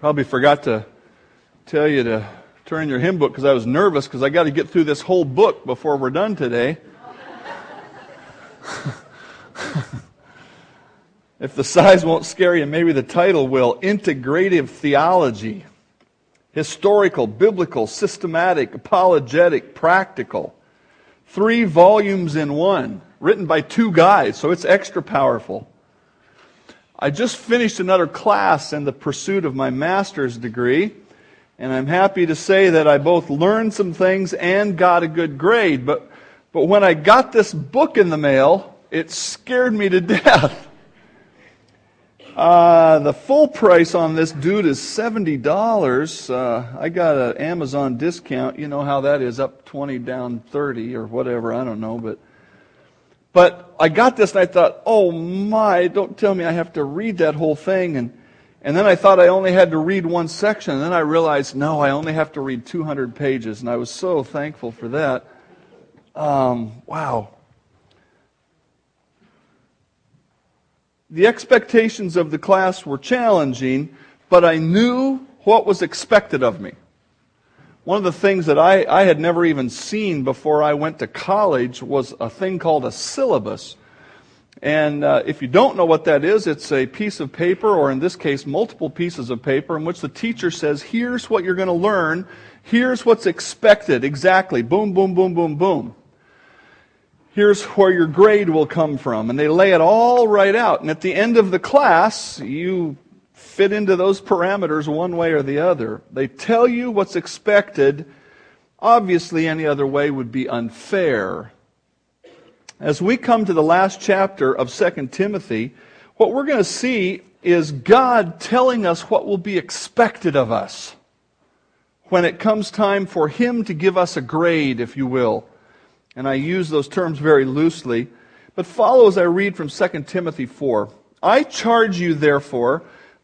Probably forgot to tell you to turn your hymn book because I was nervous because I got to get through this whole book before we're done today. If the size won't scare you, maybe the title will. Integrative Theology. Historical, biblical, systematic, apologetic, practical. 3 volumes in one. Written by 2 guys, so it's extra powerful. I just finished another class in the pursuit of my master's degree, and I'm happy to say that I both learned some things and got a good grade. But when I got this book in the mail, it scared me to death. The full price on this dude is $70. I got an Amazon discount. You know how that is, up 20, down 30 or whatever. I don't know. But I got this and I thought, oh my, don't tell me I have to read that whole thing. And then I thought I only had to read one section. And then I realized, no, I only have to read 200 pages. And I was so thankful for that. Wow. The expectations of the class were challenging, but I knew what was expected of me. One of the things that I had never even seen before I went to college was a thing called a syllabus. And if you don't know what that is, it's a piece of paper, or in this case, multiple pieces of paper, in which the teacher says, here's what you're going to learn, here's what's expected, exactly, boom, boom, boom, boom, boom. Here's where your grade will come from. And they lay it all right out. And at the end of the class, you fit into those parameters one way or the other. They tell you what's expected. Obviously, any other way would be unfair. As we come to the last chapter of 2 Timothy, what we're going to see is God telling us what will be expected of us when it comes time for Him to give us a grade, if you will. And I use those terms very loosely. But follow as I read from 2 Timothy 4. I charge you, therefore,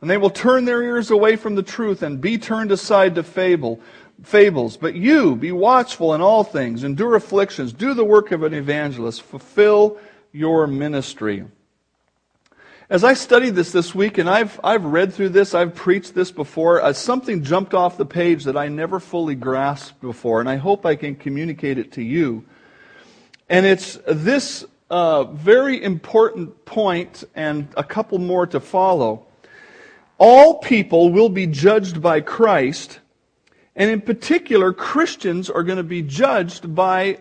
and they will turn their ears away from the truth and be turned aside to fables. But you, be watchful in all things, endure afflictions, do the work of an evangelist, fulfill your ministry. As I studied this week, and I've read through this, I've preached this before, something jumped off the page that I never fully grasped before, and I hope I can communicate it to you. And it's this very important point, and a couple more to follow. All people will be judged by Christ, and in particular, Christians are going to be judged by,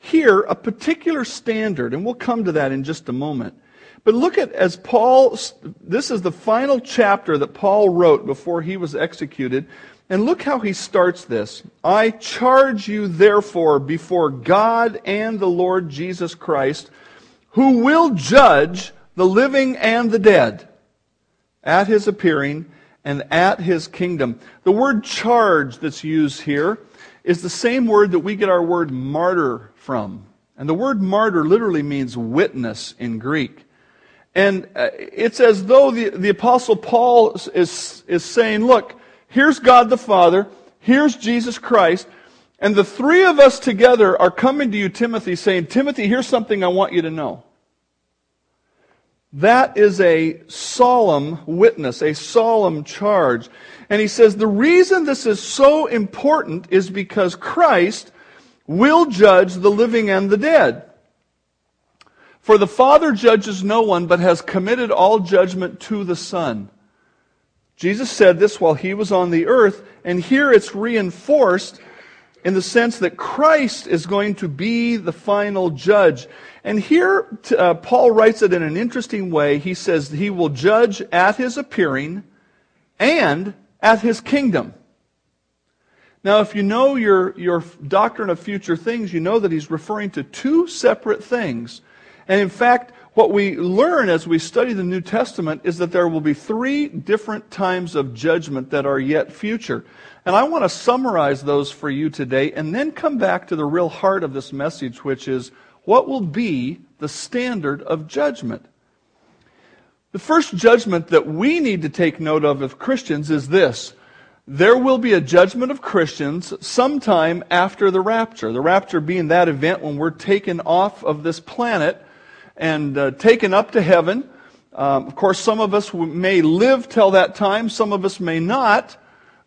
here, a particular standard, and we'll come to that in just a moment. But look at, as Paul, this is the final chapter that Paul wrote before he was executed, and look how he starts this. I charge you therefore before God and the Lord Jesus Christ, who will judge the living and the dead at His appearing and at His kingdom. The word charge that's used here is the same word that we get our word martyr from. And the word martyr literally means witness in Greek. And it's as though the Apostle Paul is saying, look, here's God the Father, here's Jesus Christ, and the three of us together are coming to you, Timothy, saying, Timothy, here's something I want you to know. That is a solemn witness, a solemn charge. And he says, the reason this is so important is because Christ will judge the living and the dead. For the Father judges no one, but has committed all judgment to the Son. Jesus said this while He was on the earth, and here it's reinforced in the sense that Christ is going to be the final judge. And here Paul writes it in an interesting way. He says He will judge at His appearing and at His kingdom. Now, if you know your doctrine of future things, you know that he's referring to 2 separate things. And in fact, what we learn as we study the New Testament is that there will be three different times of judgment that are yet future. And I want to summarize those for you today and then come back to the real heart of this message, which is what will be the standard of judgment. The first judgment that we need to take note of as Christians is this. There will be a judgment of Christians sometime after the rapture being that event when we're taken off of this planet and taken up to heaven. Of course, some of us may live till that time, some of us may not,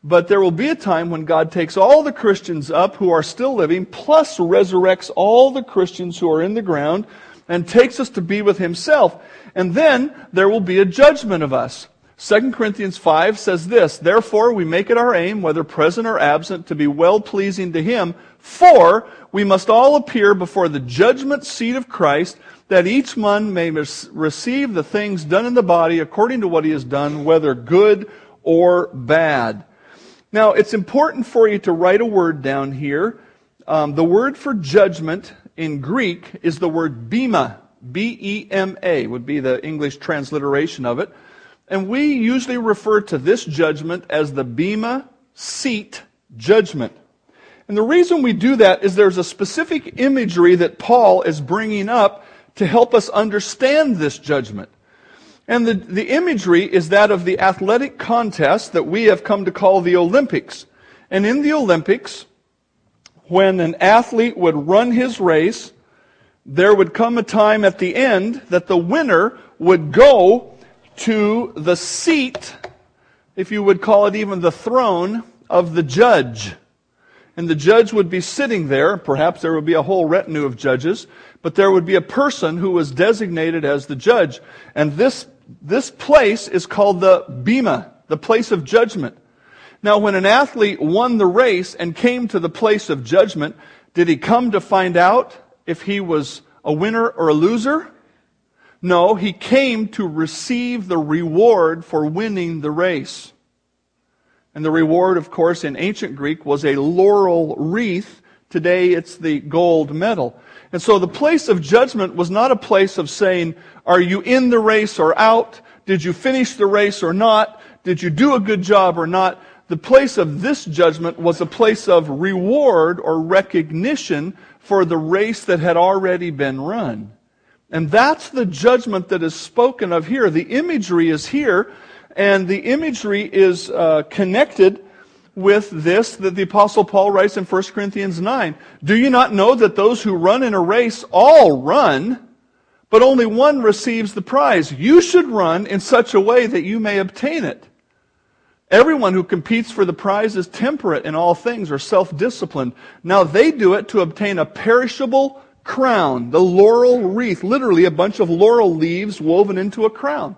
but there will be a time when God takes all the Christians up who are still living, plus resurrects all the Christians who are in the ground, and takes us to be with Himself. And then there will be a judgment of us. 2 Corinthians 5 says this, "Therefore we make it our aim, whether present or absent, to be well-pleasing to Him, for we must all appear before the judgment seat of Christ, that each one may receive the things done in the body according to what he has done, whether good or bad." Now, it's important for you to write a word down here. The word for judgment in Greek is the word bema. B-E-M-A would be the English transliteration of it. And we usually refer to this judgment as the bema seat judgment. And the reason we do that is there's a specific imagery that Paul is bringing up to help us understand this judgment. And the imagery is that of the athletic contest that we have come to call the Olympics. And in the Olympics, when an athlete would run his race, there would come a time at the end that the winner would go to the seat, if you would call it even the throne, of the judge. And the judge would be sitting there. Perhaps there would be a whole retinue of judges, but there would be a person who was designated as the judge. And this place is called the bema, the place of judgment. Now, when an athlete won the race and came to the place of judgment, did he come to find out if he was a winner or a loser? No, he came to receive the reward for winning the race. And the reward, of course, in ancient Greek was a laurel wreath. Today it's the gold medal. And so the place of judgment was not a place of saying, are you in the race or out? Did you finish the race or not? Did you do a good job or not? The place of this judgment was a place of reward or recognition for the race that had already been run. And that's the judgment that is spoken of here. The imagery is here. And the imagery is connected with this that the Apostle Paul writes in 1 Corinthians 9. Do you not know that those who run in a race all run, but only one receives the prize? You should run in such a way that you may obtain it. Everyone who competes for the prize is temperate in all things or self-disciplined. Now they do it to obtain a perishable crown, the laurel wreath, literally a bunch of laurel leaves woven into a crown.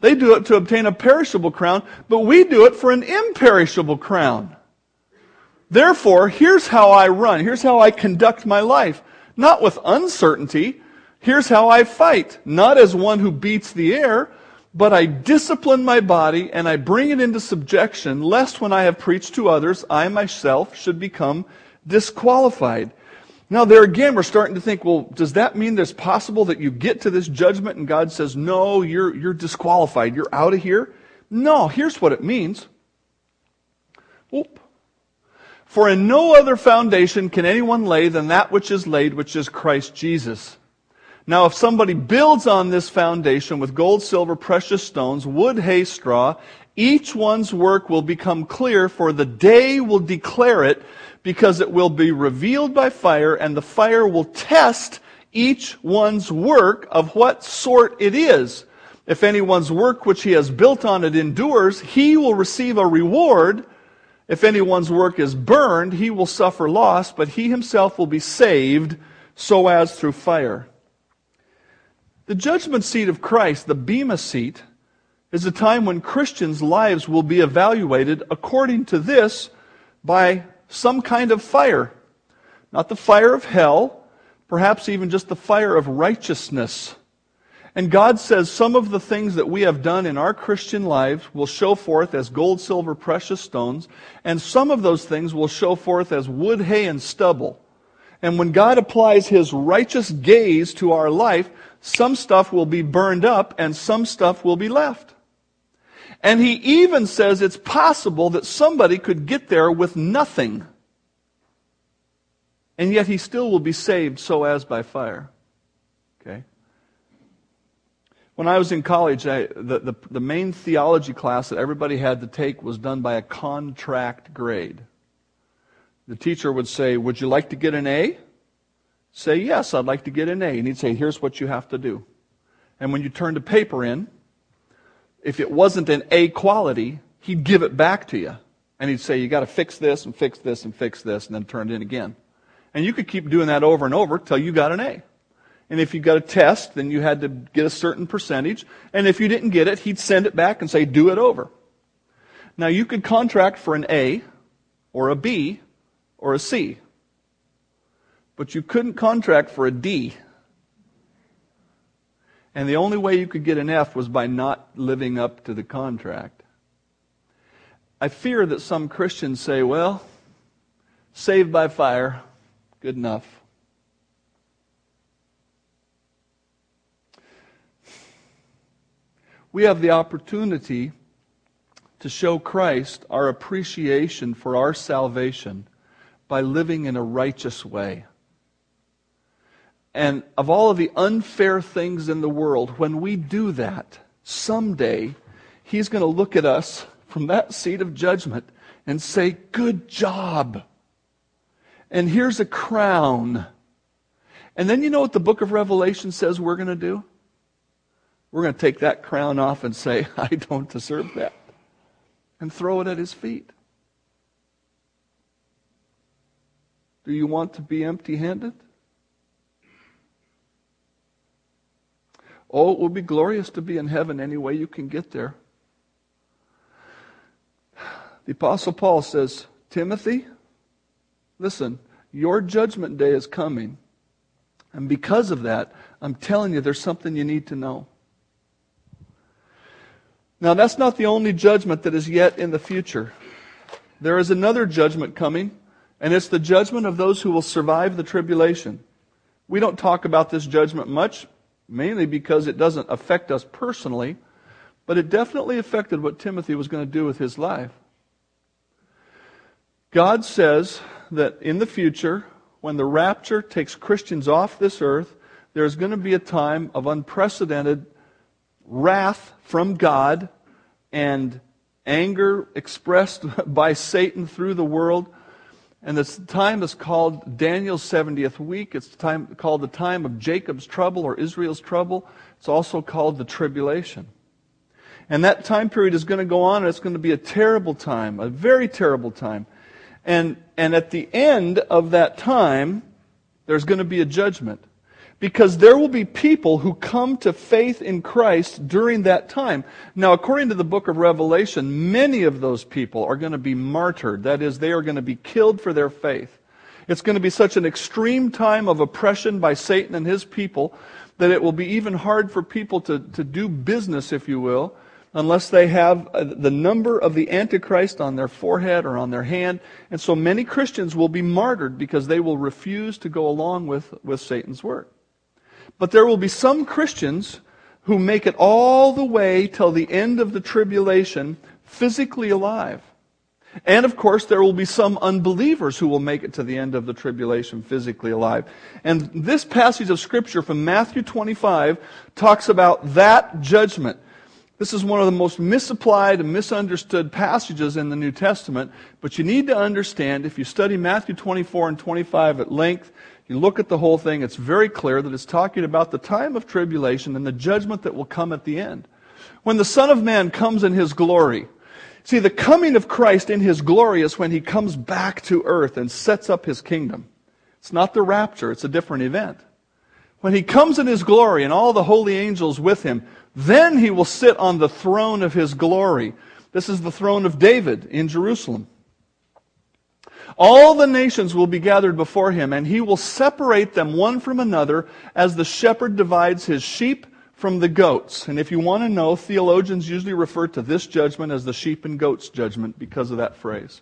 They do it to obtain a perishable crown, but we do it for an imperishable crown. Therefore, here's how I run. Here's how I conduct my life. Not with uncertainty. Here's how I fight. Not as one who beats the air, but I discipline my body and I bring it into subjection, lest when I have preached to others, I myself should become disqualified. Now there again, we're starting to think, well, does that mean there's possible that you get to this judgment and God says, no, you're disqualified, you're out of here? No, here's what it means. For in no other foundation can anyone lay than that which is laid, which is Christ Jesus. Now if somebody builds on this foundation with gold, silver, precious stones, wood, hay, straw, each one's work will become clear, for the day will declare it, because it will be revealed by fire, and the fire will test each one's work of what sort it is. If anyone's work which he has built on it endures, he will receive a reward. If anyone's work is burned, he will suffer loss, but he himself will be saved, so as through fire. The judgment seat of Christ, the bema seat, is a time when Christians' lives will be evaluated according to this by some kind of fire. Not the fire of hell, perhaps even just the fire of righteousness. And God says some of the things that we have done in our Christian lives will show forth as gold, silver, precious stones, and some of those things will show forth as wood, hay, and stubble. And when God applies His righteous gaze to our life, some stuff will be burned up and some stuff will be left. And he even says it's possible that somebody could get there with nothing. And yet he still will be saved so as by fire. Okay. When I was in college, the main theology class that everybody had to take was done by a contract grade. The teacher would say, would you like to get an A? Say, yes, I'd like to get an A. And he'd say, here's what you have to do. And when you turned a paper in, if it wasn't an A quality, he'd give it back to you. And he'd say, you got to fix this and fix this and fix this, and then turn it in again. And you could keep doing that over and over till you got an A. And if you got a test, then you had to get a certain percentage. And if you didn't get it, he'd send it back and say, do it over. Now, you could contract for an A or a B or a C. But you couldn't contract for a D. And the only way you could get an F was by not living up to the contract. I fear that some Christians say, well, saved by fire, good enough. We have the opportunity to show Christ our appreciation for our salvation by living in a righteous way. And of all of the unfair things in the world, when we do that, someday He's going to look at us from that seat of judgment and say, good job. And here's a crown. And then you know what the book of Revelation says we're going to do? We're going to take that crown off and say, I don't deserve that, and throw it at His feet. Do you want to be empty-handed? Oh, it will be glorious to be in heaven any way you can get there. The Apostle Paul says, Timothy, listen, your judgment day is coming. And because of that, I'm telling you, there's something you need to know. Now, that's not the only judgment that is yet in the future. There is another judgment coming, and it's the judgment of those who will survive the tribulation. We don't talk about this judgment much, mainly because it doesn't affect us personally, but it definitely affected what Timothy was going to do with his life. God says that in the future, when the rapture takes Christians off this earth, there's going to be a time of unprecedented wrath from God and anger expressed by Satan through the world. And this time is called Daniel's 70th week. It's called the time of Jacob's trouble or Israel's trouble. It's also called the tribulation. And that time period is going to go on, and it's going to be a terrible time, a very terrible time. And at the end of that time, there's going to be a judgment. Because there will be people who come to faith in Christ during that time. Now, according to the book of Revelation, many of those people are going to be martyred. That is, they are going to be killed for their faith. It's going to be such an extreme time of oppression by Satan and his people that it will be even hard for people to do business, if you will, unless they have the number of the Antichrist on their forehead or on their hand. And so many Christians will be martyred because they will refuse to go along with Satan's work. But there will be some Christians who make it all the way till the end of the tribulation physically alive. And of course, there will be some unbelievers who will make it to the end of the tribulation physically alive. And this passage of Scripture from Matthew 25 talks about that judgment. This is one of the most misapplied and misunderstood passages in the New Testament. But you need to understand, if you study Matthew 24 and 25 at length, you look at the whole thing, it's very clear that it's talking about the time of tribulation and the judgment that will come at the end. When the Son of Man comes in His glory, see, the coming of Christ in His glory is when He comes back to earth and sets up His kingdom. It's not the rapture, it's a different event. When He comes in His glory and all the holy angels with Him, then He will sit on the throne of His glory. This is the throne of David in Jerusalem. All the nations will be gathered before Him, and He will separate them one from another as the shepherd divides his sheep from the goats. And if you want to know, theologians usually refer to this judgment as the sheep and goats judgment because of that phrase.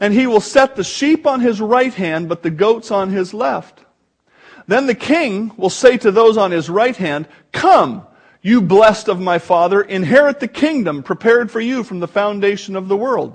And He will set the sheep on His right hand, but the goats on His left. Then the king will say to those on his right hand, "Come, you blessed of my Father, inherit the kingdom prepared for you from the foundation of the world.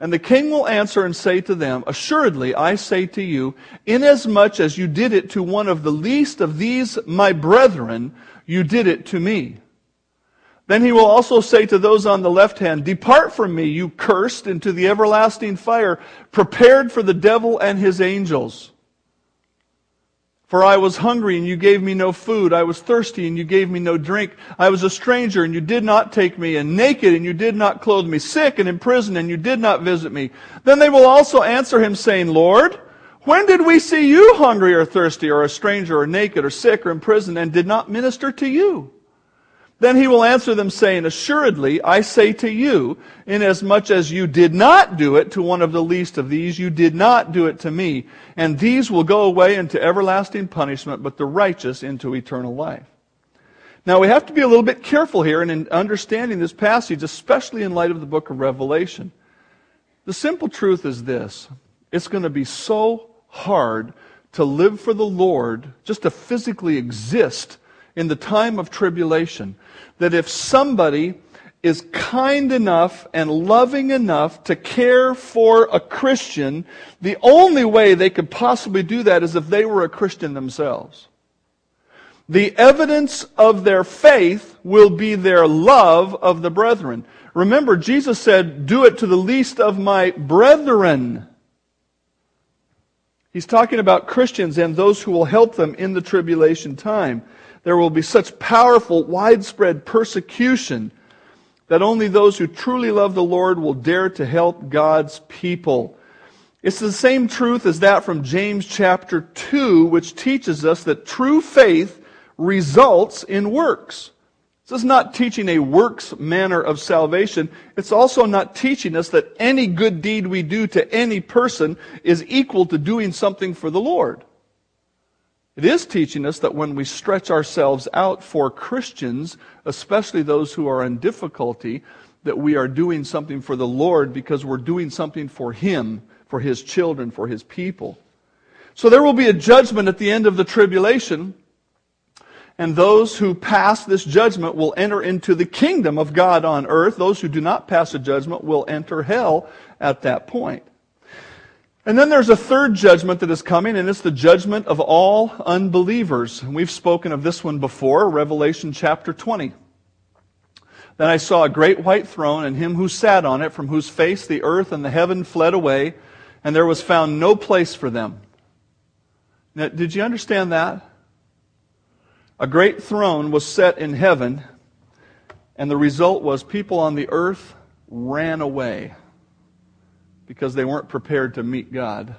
And the king will answer and say to them, "Assuredly, I say to you, inasmuch as you did it to one of the least of these my brethren, you did it to me." Then he will also say to those on the left hand, "Depart from me, you cursed, into the everlasting fire, prepared for the devil and his angels. For I was hungry, and you gave me no food. I was thirsty, and you gave me no drink. I was a stranger, and you did not take me in. Naked, and you did not clothe me. Sick and in prison, and you did not visit me." Then they will also answer him, saying, "Lord, when did we see you hungry or thirsty or a stranger or naked or sick or in prison and did not minister to you?" Then he will answer them, saying, "Assuredly, I say to you, inasmuch as you did not do it to one of the least of these, you did not do it to me. And these will go away into everlasting punishment, but the righteous into eternal life." Now, we have to be a little bit careful here in understanding this passage, especially in light of the book of Revelation. The simple truth is this: it's going to be so hard to live for the Lord, just to physically exist in the time of tribulation, that if somebody is kind enough and loving enough to care for a Christian, the only way they could possibly do that is if they were a Christian themselves. The evidence of their faith will be their love of the brethren. Remember, Jesus said, "Do it to the least of my brethren." He's talking about Christians and those who will help them in the tribulation time. There will be such powerful, widespread persecution that only those who truly love the Lord will dare to help God's people. It's the same truth as that from James chapter 2, which teaches us that true faith results in works. This is not teaching a works manner of salvation. It's also not teaching us that any good deed we do to any person is equal to doing something for the Lord. It is teaching us that when we stretch ourselves out for Christians, especially those who are in difficulty, that we are doing something for the Lord because we're doing something for Him, for His children, for His people. So there will be a judgment at the end of the tribulation, and those who pass this judgment will enter into the kingdom of God on earth. Those who do not pass a judgment will enter hell at that point. And then there's a third judgment that is coming, and it's the judgment of all unbelievers. We've spoken of this one before, Revelation chapter 20. "Then I saw a great white throne, and him who sat on it, from whose face the earth and the heaven fled away, and there was found no place for them." Now, did you understand that? A great throne was set in heaven, and the result was people on the earth ran away, because they weren't prepared to meet God.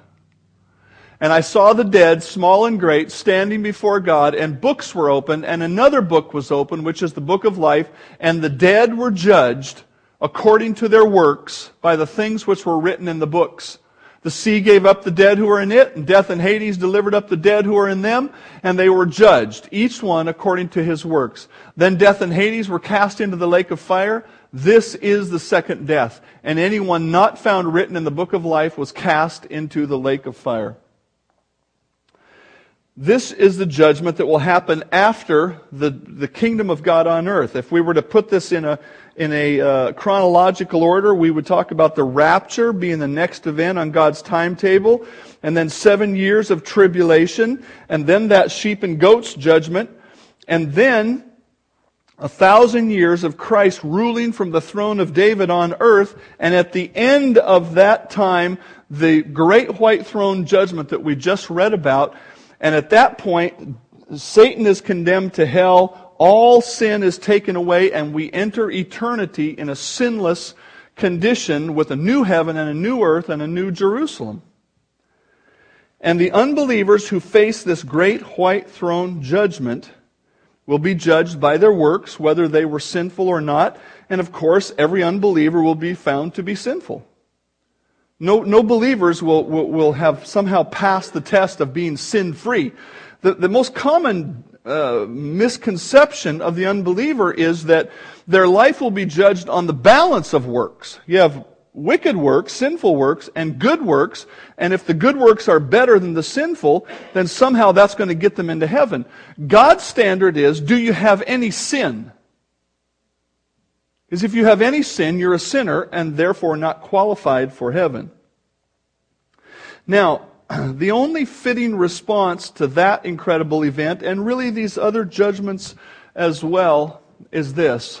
"And I saw the dead, small and great, standing before God, and books were opened, and another book was opened, which is the book of life, and the dead were judged according to their works by the things which were written in the books. The sea gave up the dead who were in it, and death and Hades delivered up the dead who were in them, and they were judged, each one according to his works. Then death and Hades were cast into the lake of fire. This is the second death, and anyone not found written in the book of life was cast into the lake of fire." This is the judgment that will happen after the kingdom of God on earth. If we were to put this in a chronological order, we would talk about the rapture being the next event on God's timetable, and then 7 years of tribulation, and then that sheep and goats judgment, and then 1,000 years of Christ ruling from the throne of David on earth, and at the end of that time, the great white throne judgment that we just read about. And at that point, Satan is condemned to hell, all sin is taken away, and we enter eternity in a sinless condition with a new heaven and a new earth and a new Jerusalem. And the unbelievers who face this great white throne judgment will be judged by their works, whether they were sinful or not. And of course, every unbeliever will be found to be sinful. No believers will have somehow passed the test of being sin-free. The most common misconception of the unbeliever is that their life will be judged on the balance of works. You have wicked works, sinful works, and good works, and if the good works are better than the sinful, then somehow that's going to get them into heaven. God's standard is, do you have any sin? Because if you have any sin, you're a sinner and therefore not qualified for heaven. Now, the only fitting response to that incredible event, and really these other judgments as well, is this.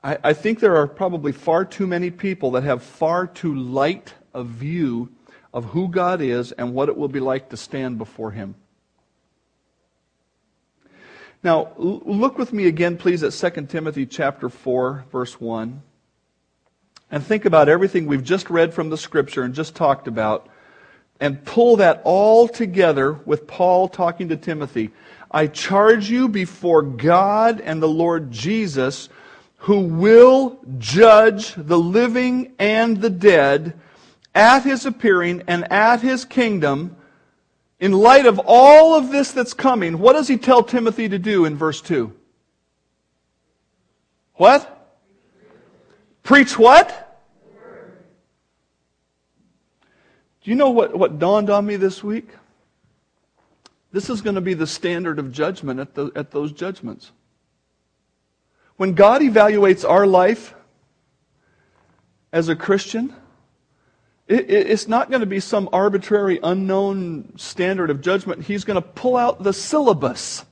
I think there are probably far too many people that have far too light a view of who God is and what it will be like to stand before him. Now, look with me again, please, at 2 Timothy chapter 4, verse 1. And think about everything we've just read from the Scripture and just talked about. And pull that all together with Paul talking to Timothy. I charge you before God and the Lord Jesus, who will judge the living and the dead at his appearing and at his kingdom. In light of all of this that's coming, what does he tell Timothy to do in verse 2? What? Preach what? Do you know what dawned on me this week? This is going to be the standard of judgment at those judgments. When God evaluates our life as a Christian, it's not going to be some arbitrary, unknown standard of judgment. He's going to pull out the syllabus.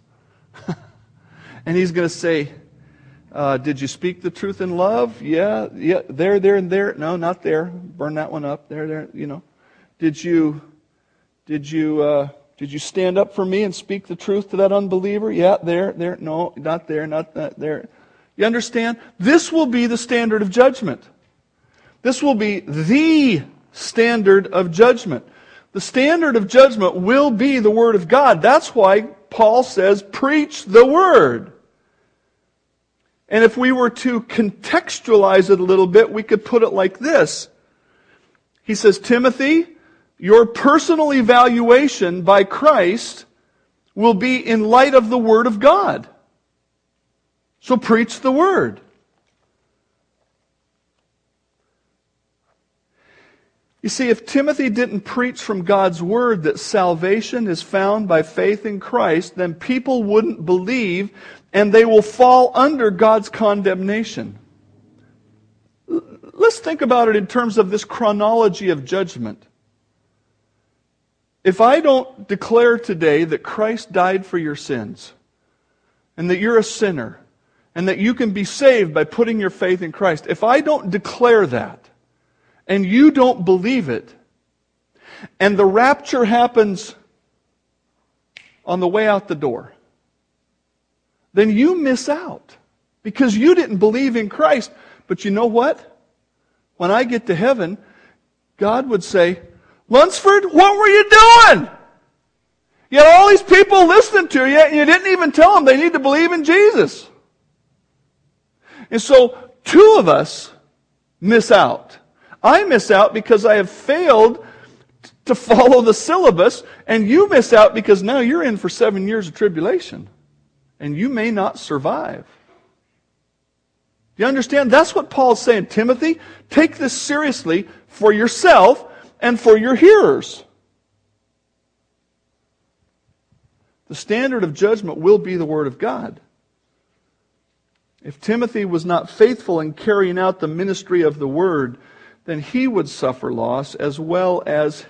And he's going to say, did you speak the truth in love? Yeah, there, and there. No, not there. Burn that one up. There, you know. Did you stand up for me and speak the truth to that unbeliever? Yeah, there. No, not there, not that, there. You understand? This will be the standard of judgment. This will be the standard of judgment. The standard of judgment will be the Word of God. That's why Paul says, preach the Word. And if we were to contextualize it a little bit, we could put it like this. He says, Timothy, your personal evaluation by Christ will be in light of the Word of God. So preach the Word. You see, if Timothy didn't preach from God's Word that salvation is found by faith in Christ, then people wouldn't believe and they will fall under God's condemnation. Let's think about it in terms of this chronology of judgment. If I don't declare today that Christ died for your sins and that you're a sinner and that you can be saved by putting your faith in Christ, if I don't declare that, and you don't believe it, and the rapture happens on the way out the door, then you miss out because you didn't believe in Christ. But you know what? When I get to heaven, God would say, Lunsford, what were you doing? You had all these people listening to you, and you didn't even tell them they need to believe in Jesus. And so two of us miss out. I miss out because I have failed to follow the syllabus, and you miss out because now you're in for 7 years of tribulation, and you may not survive. Do you understand? That's what Paul's saying. Timothy, take this seriously for yourself and for your hearers. The standard of judgment will be the Word of God. If Timothy was not faithful in carrying out the ministry of the Word, then he would suffer loss as well as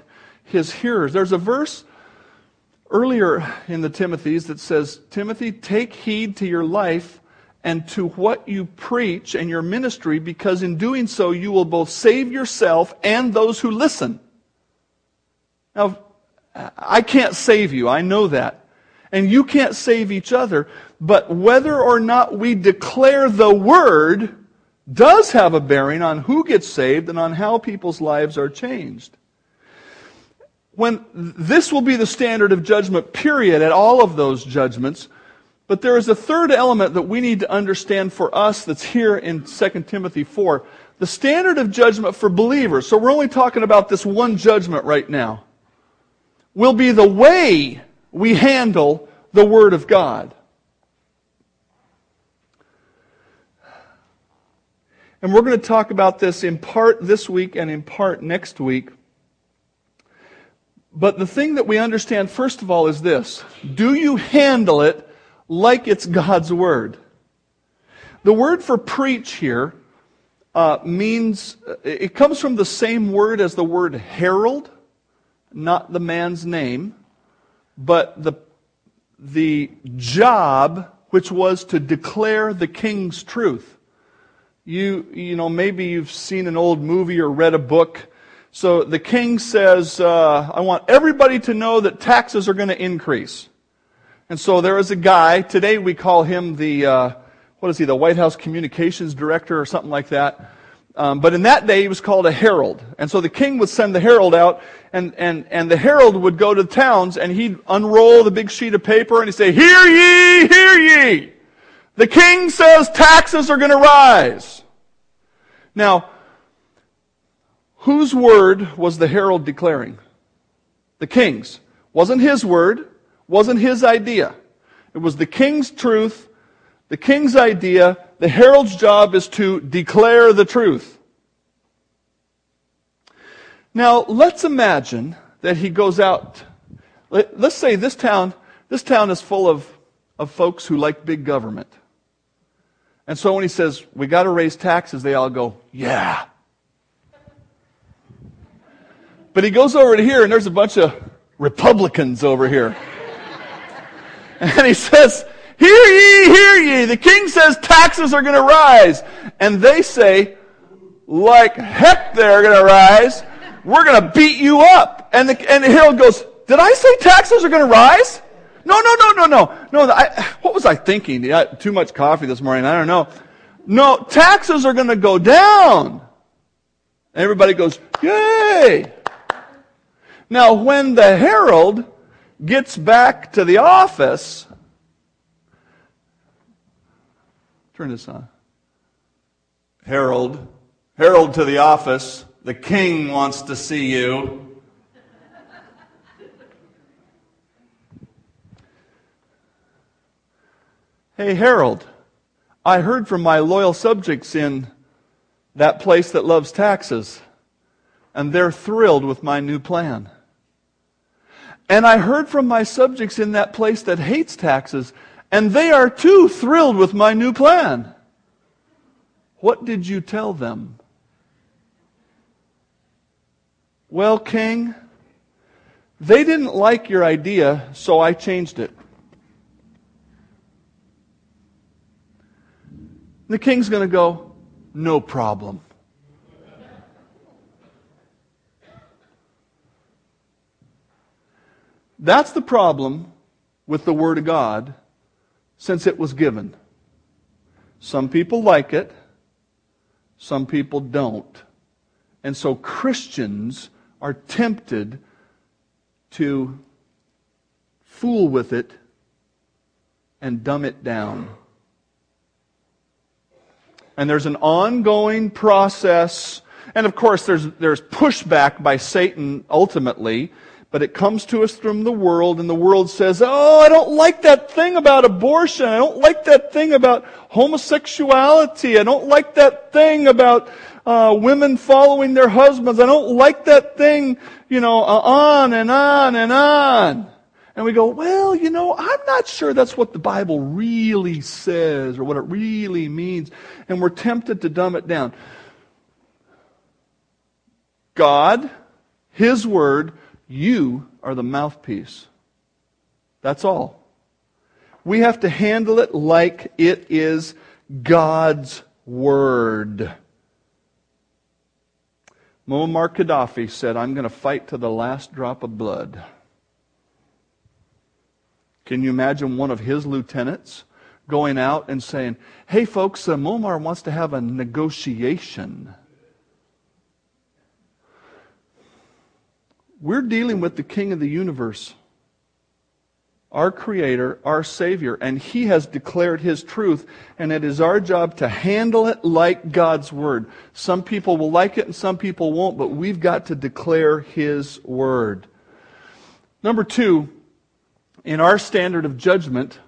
his hearers. There's a verse earlier in the Timothy's that says, Timothy, take heed to your life and to what you preach and your ministry, because in doing so you will both save yourself and those who listen. Now, I can't save you, I know that. And you can't save each other, but whether or not we declare the word does have a bearing on who gets saved and on how people's lives are changed. When this will be the standard of judgment, period, at all of those judgments. But there is a third element that we need to understand for us that's here in 2 Timothy 4. The standard of judgment for believers, so we're only talking about this one judgment right now, will be the way we handle the Word of God. And we're going to talk about this in part this week and in part next week. But the thing that we understand, first of all, is this. Do you handle it like it's God's Word? The word for preach here means, it comes from the same word as the word herald, not the man's name, but the job which was to declare the king's truth. You know, maybe you've seen an old movie or read a book. So the king says, I want everybody to know that taxes are going to increase. And so there is a guy, today we call him the White House Communications Director or something like that. But in that day he was called a herald. And so the king would send the herald out, and the herald would go to the towns, and he'd unroll the big sheet of paper and he'd say, "Hear ye, hear ye! The king says taxes are going to rise." Now, whose word was the herald declaring? The king's. Wasn't his word. Wasn't his idea. It was the king's truth, the king's idea. The herald's job is to declare the truth. Now, let's imagine that he goes out. Let's say this town is full of folks who like big government. And so when he says, "We got to raise taxes," they all go, "Yeah." But he goes over to here, and there's a bunch of Republicans over here. And he says, "Hear ye, hear ye, the king says taxes are going to rise." And they say, "Like heck they're going to rise. We're going to beat you up." And the herald goes, "Did I say taxes are going to rise? No. What was I thinking? I had too much coffee this morning, I don't know. No, taxes are going to go down." And everybody goes, "Yay." Now, when the herald gets back to the office, turn this on. Herald to the office, the king wants to see you. "Hey, herald, I heard from my loyal subjects in that place that loves taxes, and they're thrilled with my new plan. And I heard from my subjects in that place that hates taxes, and they are too thrilled with my new plan. What did you tell them?" "Well, king, they didn't like your idea, so I changed it." The king's going to go, "No problem." That's the problem with the Word of God since it was given. Some people like it, some people don't. And so Christians are tempted to fool with it and dumb it down. And there's an ongoing process, and of course there's pushback by Satan ultimately. But it comes to us from the world, and the world says, "Oh, I don't like that thing about abortion. I don't like that thing about homosexuality. I don't like that thing about women following their husbands. I don't like that thing," on and on and on. And we go, "Well, I'm not sure that's what the Bible really says or what it really means." And we're tempted to dumb it down. God, His Word, you are the mouthpiece. That's all. We have to handle it like it is God's Word. Muammar Gaddafi said, "I'm going to fight to the last drop of blood." Can you imagine one of his lieutenants going out and saying, "Hey folks, Muammar wants to have a negotiation"? We're dealing with the King of the universe, our Creator, our Savior, and He has declared His truth, and it is our job to handle it like God's Word. Some people will like it and some people won't, but we've got to declare His Word. Number two, in our standard of judgment,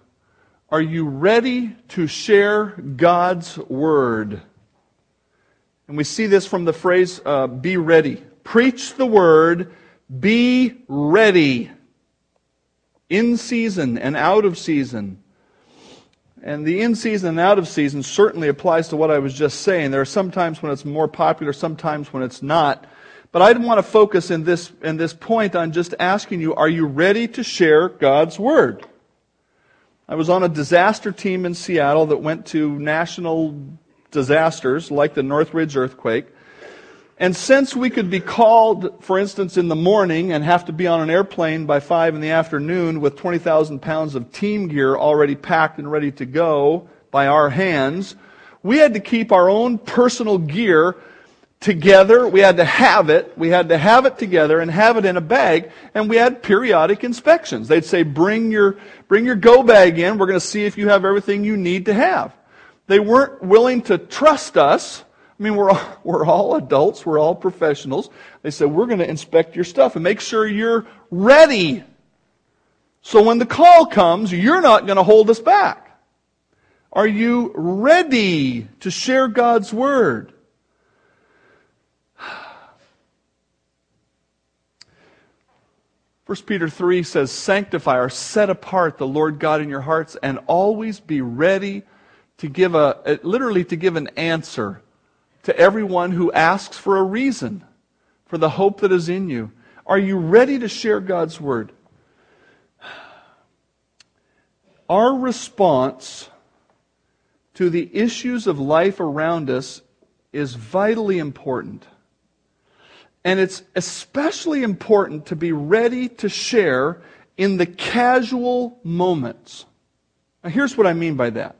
are you ready to share God's Word? And we see this from the phrase, be ready. Preach the Word, be ready. In season and out of season. And the in season and out of season certainly applies to what I was just saying. There are some times when it's more popular, sometimes when it's not. But I want to focus in this point on just asking you, are you ready to share God's Word? I was on a disaster team in Seattle that went to national disasters like the Northridge earthquake. And since we could be called, for instance, in the morning and have to be on an airplane by 5 in the afternoon with 20,000 pounds of team gear already packed and ready to go by our hands, we had to keep our own personal gear together. We had to have it. We had to have it together and have it in a bag. And we had periodic inspections. They'd say, bring your go bag in. We're going to see if you have everything you need to have. They weren't willing to trust us. I mean, we're all adults, we're all professionals. They said, we're going to inspect your stuff and make sure you're ready. So when the call comes, you're not going to hold us back. Are you ready to share God's Word? First Peter 3 says, sanctify or set apart the Lord God in your hearts and always be ready to give literally to give an answer to everyone who asks for a reason, for the hope that is in you. Are you ready to share God's Word? Our response to the issues of life around us is vitally important. And it's especially important to be ready to share in the casual moments. Now, here's what I mean by that.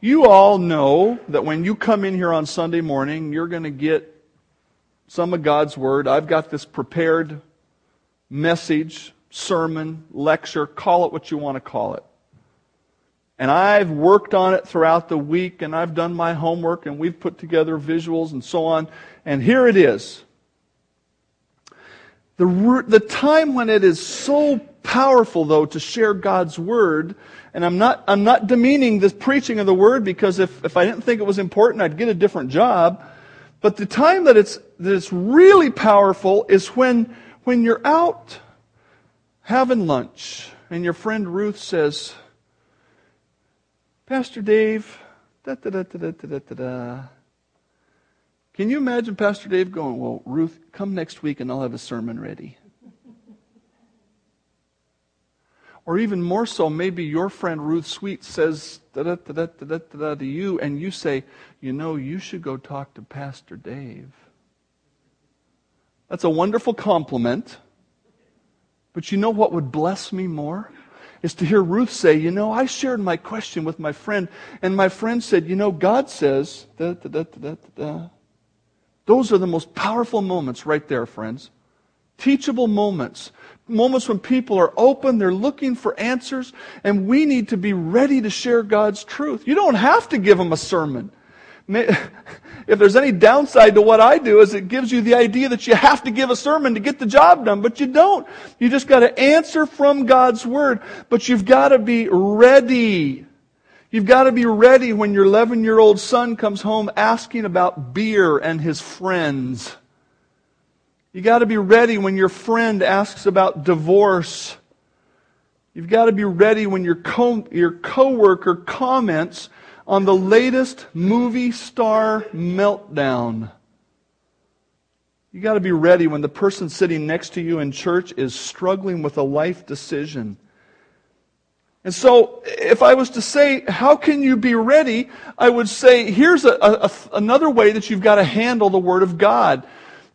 You all know that when you come in here on Sunday morning, you're going to get some of God's Word. I've got this prepared message, sermon, lecture, call it what you want to call it. And I've worked on it throughout the week, and I've done my homework, and we've put together visuals and so on. And here it is. The time when it is so powerful, though, to share God's Word, and I'm not demeaning this preaching of the Word, because if I didn't think it was important, I'd get a different job. But the time that it's really powerful is when you're out having lunch and your friend Ruth says, Pastor Dave, Can you imagine Pastor Dave going, well, Ruth, come next week and I'll have a sermon ready? Or even more so, maybe your friend Ruth Sweet says to you, and you say, you should go talk to Pastor Dave. That's a wonderful compliment. But you know what would bless me more? Is to hear Ruth say, I shared my question with my friend, and my friend said, God says, Those are the most powerful moments right there, friends. Teachable moments. Moments when people are open, they're looking for answers, and we need to be ready to share God's truth. You don't have to give them a sermon. If there's any downside to what I do, is it gives you the idea that you have to give a sermon to get the job done, but you don't. You just got to answer from God's Word, but you've got to be ready. You've got to be ready when your 11-year-old son comes home asking about beer and his friends. You got to be ready when your friend asks about divorce. You've got to be ready when your coworker comments on the latest movie star meltdown. You got to be ready when the person sitting next to you in church is struggling with a life decision. And so if I was to say, how can you be ready? I would say, here's another way that you've got to handle the Word of God.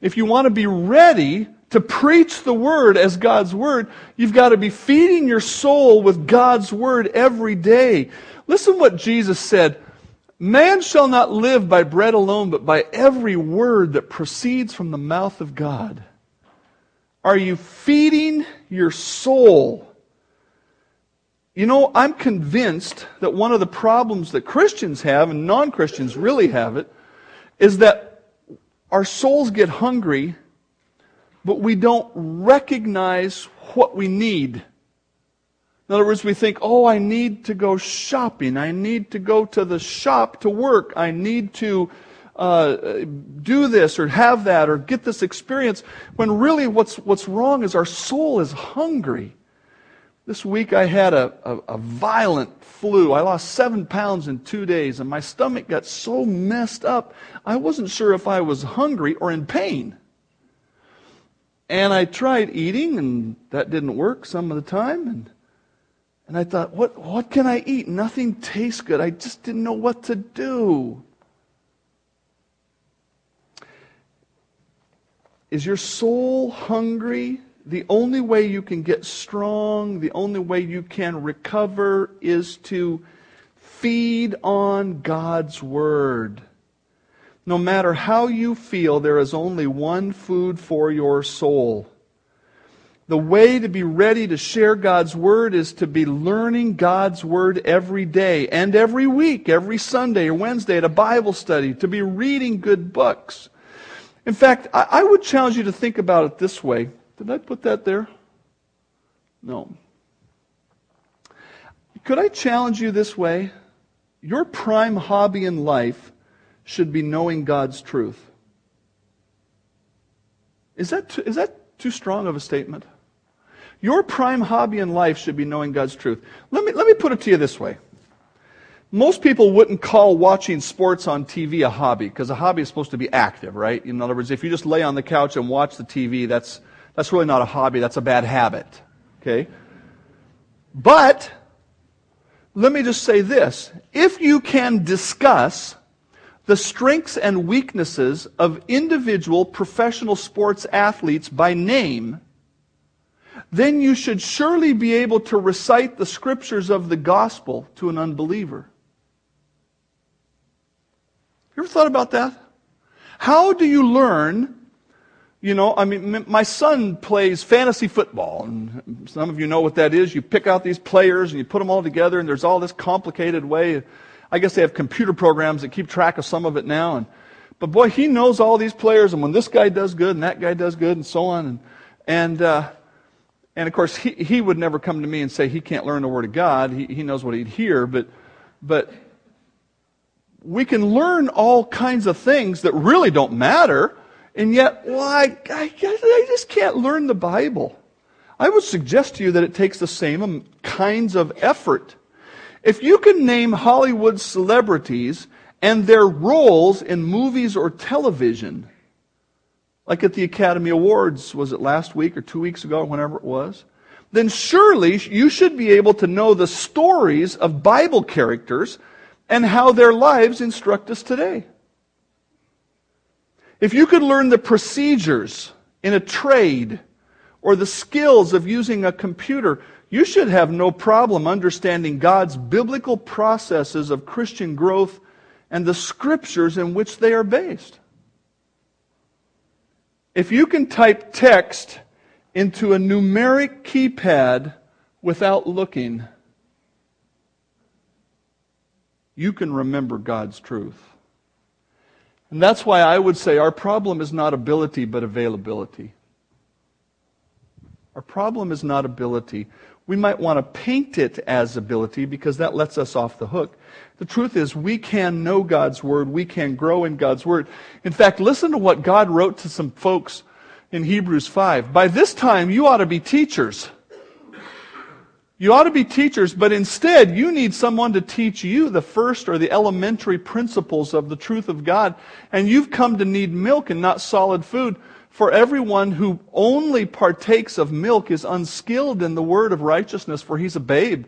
If you want to be ready to preach the Word as God's Word, you've got to be feeding your soul with God's Word every day. Listen what Jesus said. Man shall not live by bread alone, but by every word that proceeds from the mouth of God. Are you feeding your soul? You know, I'm convinced that one of the problems that Christians have, and non-Christians really have it, is that our souls get hungry, but we don't recognize what we need. In other words, we think, oh, I need to go shopping. I need to go to the shop to work. I need to do this or have that or get this experience, when really what's wrong is our soul is hungry. This week I had a violent flu. I lost 7 pounds in 2 days, and my stomach got so messed up, I wasn't sure if I was hungry or in pain. And I tried eating, and that didn't work some of the time. And I thought, what can I eat? Nothing tastes good. I just didn't know what to do. Is your soul hungry? The only way you can get strong, the only way you can recover, is to feed on God's Word. No matter how you feel, there is only one food for your soul. The way to be ready to share God's Word is to be learning God's Word every day and every week, every Sunday or Wednesday at a Bible study, to be reading good books. In fact, I would challenge you to think about it this way. Did I put that there? No. Could I challenge you this way? Your prime hobby in life should be knowing God's truth. Is that too strong of a statement? Your prime hobby in life should be knowing God's truth. Let me put it to you this way. Most people wouldn't call watching sports on TV a hobby, because a hobby is supposed to be active, right? In other words, if you just lay on the couch and watch the TV, that's really not a hobby. That's a bad habit. Okay? But let me just say this. If you can discuss the strengths and weaknesses of individual professional sports athletes by name, then you should surely be able to recite the scriptures of the gospel to an unbeliever. You ever thought about that? How do you learn? You know, I mean, my son plays fantasy football, and some of you know what that is. You pick out these players, and you put them all together, and there's all this complicated way. I guess they have computer programs that keep track of some of it now. But boy, he knows all these players, and when this guy does good, and that guy does good, and so on. And of course, he would never come to me and say he can't learn the Word of God. He knows what he'd hear, but we can learn all kinds of things that really don't matter. And yet, well, I just can't learn the Bible. I would suggest to you that it takes the same kinds of effort. If you can name Hollywood celebrities and their roles in movies or television, like at the Academy Awards, was it last week or 2 weeks ago, whenever it was, then surely you should be able to know the stories of Bible characters and how their lives instruct us today. If you could learn the procedures in a trade or the skills of using a computer, you should have no problem understanding God's biblical processes of Christian growth and the scriptures in which they are based. If you can type text into a numeric keypad without looking, you can remember God's truth. And that's why I would say our problem is not ability, but availability. Our problem is not ability. We might want to paint it as ability, because that lets us off the hook. The truth is, we can know God's Word. We can grow in God's Word. In fact, listen to what God wrote to some folks in Hebrews 5. By this time, you ought to be teachers. You ought to be teachers, but instead you need someone to teach you the first or the elementary principles of the truth of God. And you've come to need milk and not solid food. For everyone who only partakes of milk is unskilled in the word of righteousness, for he's a babe.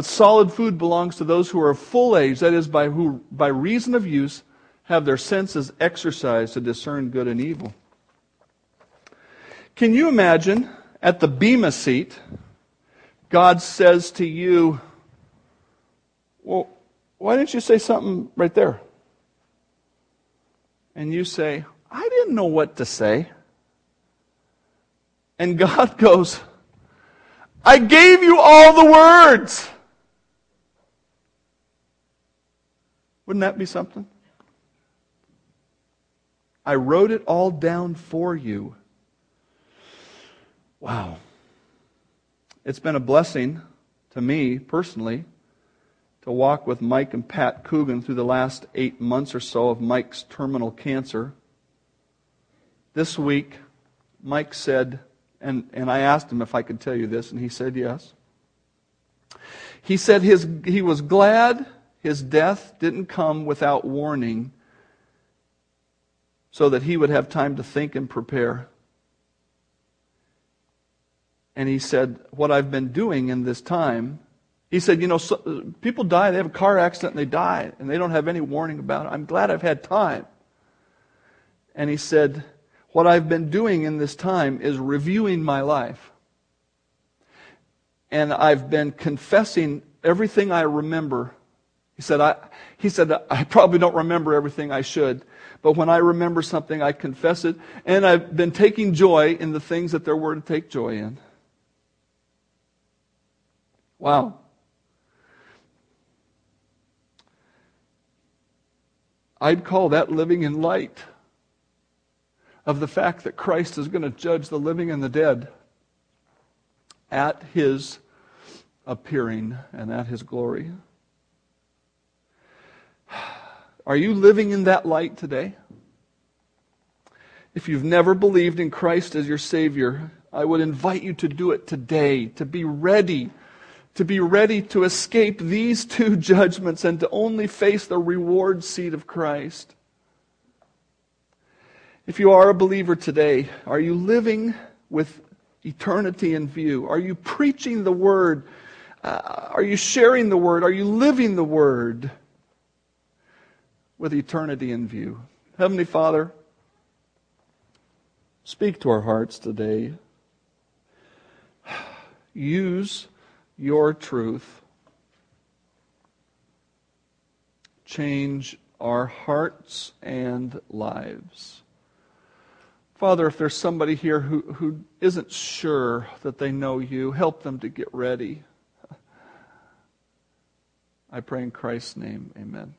But solid food belongs to those who are of full age, that is, who by reason of use have their senses exercised to discern good and evil. Can you imagine at the bema seat, God says to you, well, why didn't you say something right there? And you say, I didn't know what to say. And God goes, I gave you all the words. Wouldn't that be something? I wrote it all down for you. Wow. It's been a blessing to me personally to walk with Mike and Pat Coogan through the last 8 months or so of Mike's terminal cancer. This week, Mike said, and I asked him if I could tell you this, and he said yes. He said he was glad his death didn't come without warning so that he would have time to think and prepare. And he said, what I've been doing in this time, he said, people die, they have a car accident and they die, and they don't have any warning about it. I'm glad I've had time. And he said, what I've been doing in this time is reviewing my life. And I've been confessing everything I remember. He said, I probably don't remember everything I should, but when I remember something, I confess it. And I've been taking joy in the things that there were to take joy in. Wow. I'd call that living in light of the fact that Christ is going to judge the living and the dead at His appearing and at His glory. Are you living in that light today? If you've never believed in Christ as your Savior, I would invite you to do it today, to be ready to escape these two judgments and to only face the reward seat of Christ. If you are a believer today, are you living with eternity in view? Are you preaching the Word? Are you sharing the Word? Are you living the Word with eternity in view? Heavenly Father, speak to our hearts today. Use your truth. Change our hearts and lives. Father, if there's somebody here who isn't sure that they know you, help them to get ready. I pray in Christ's name, amen.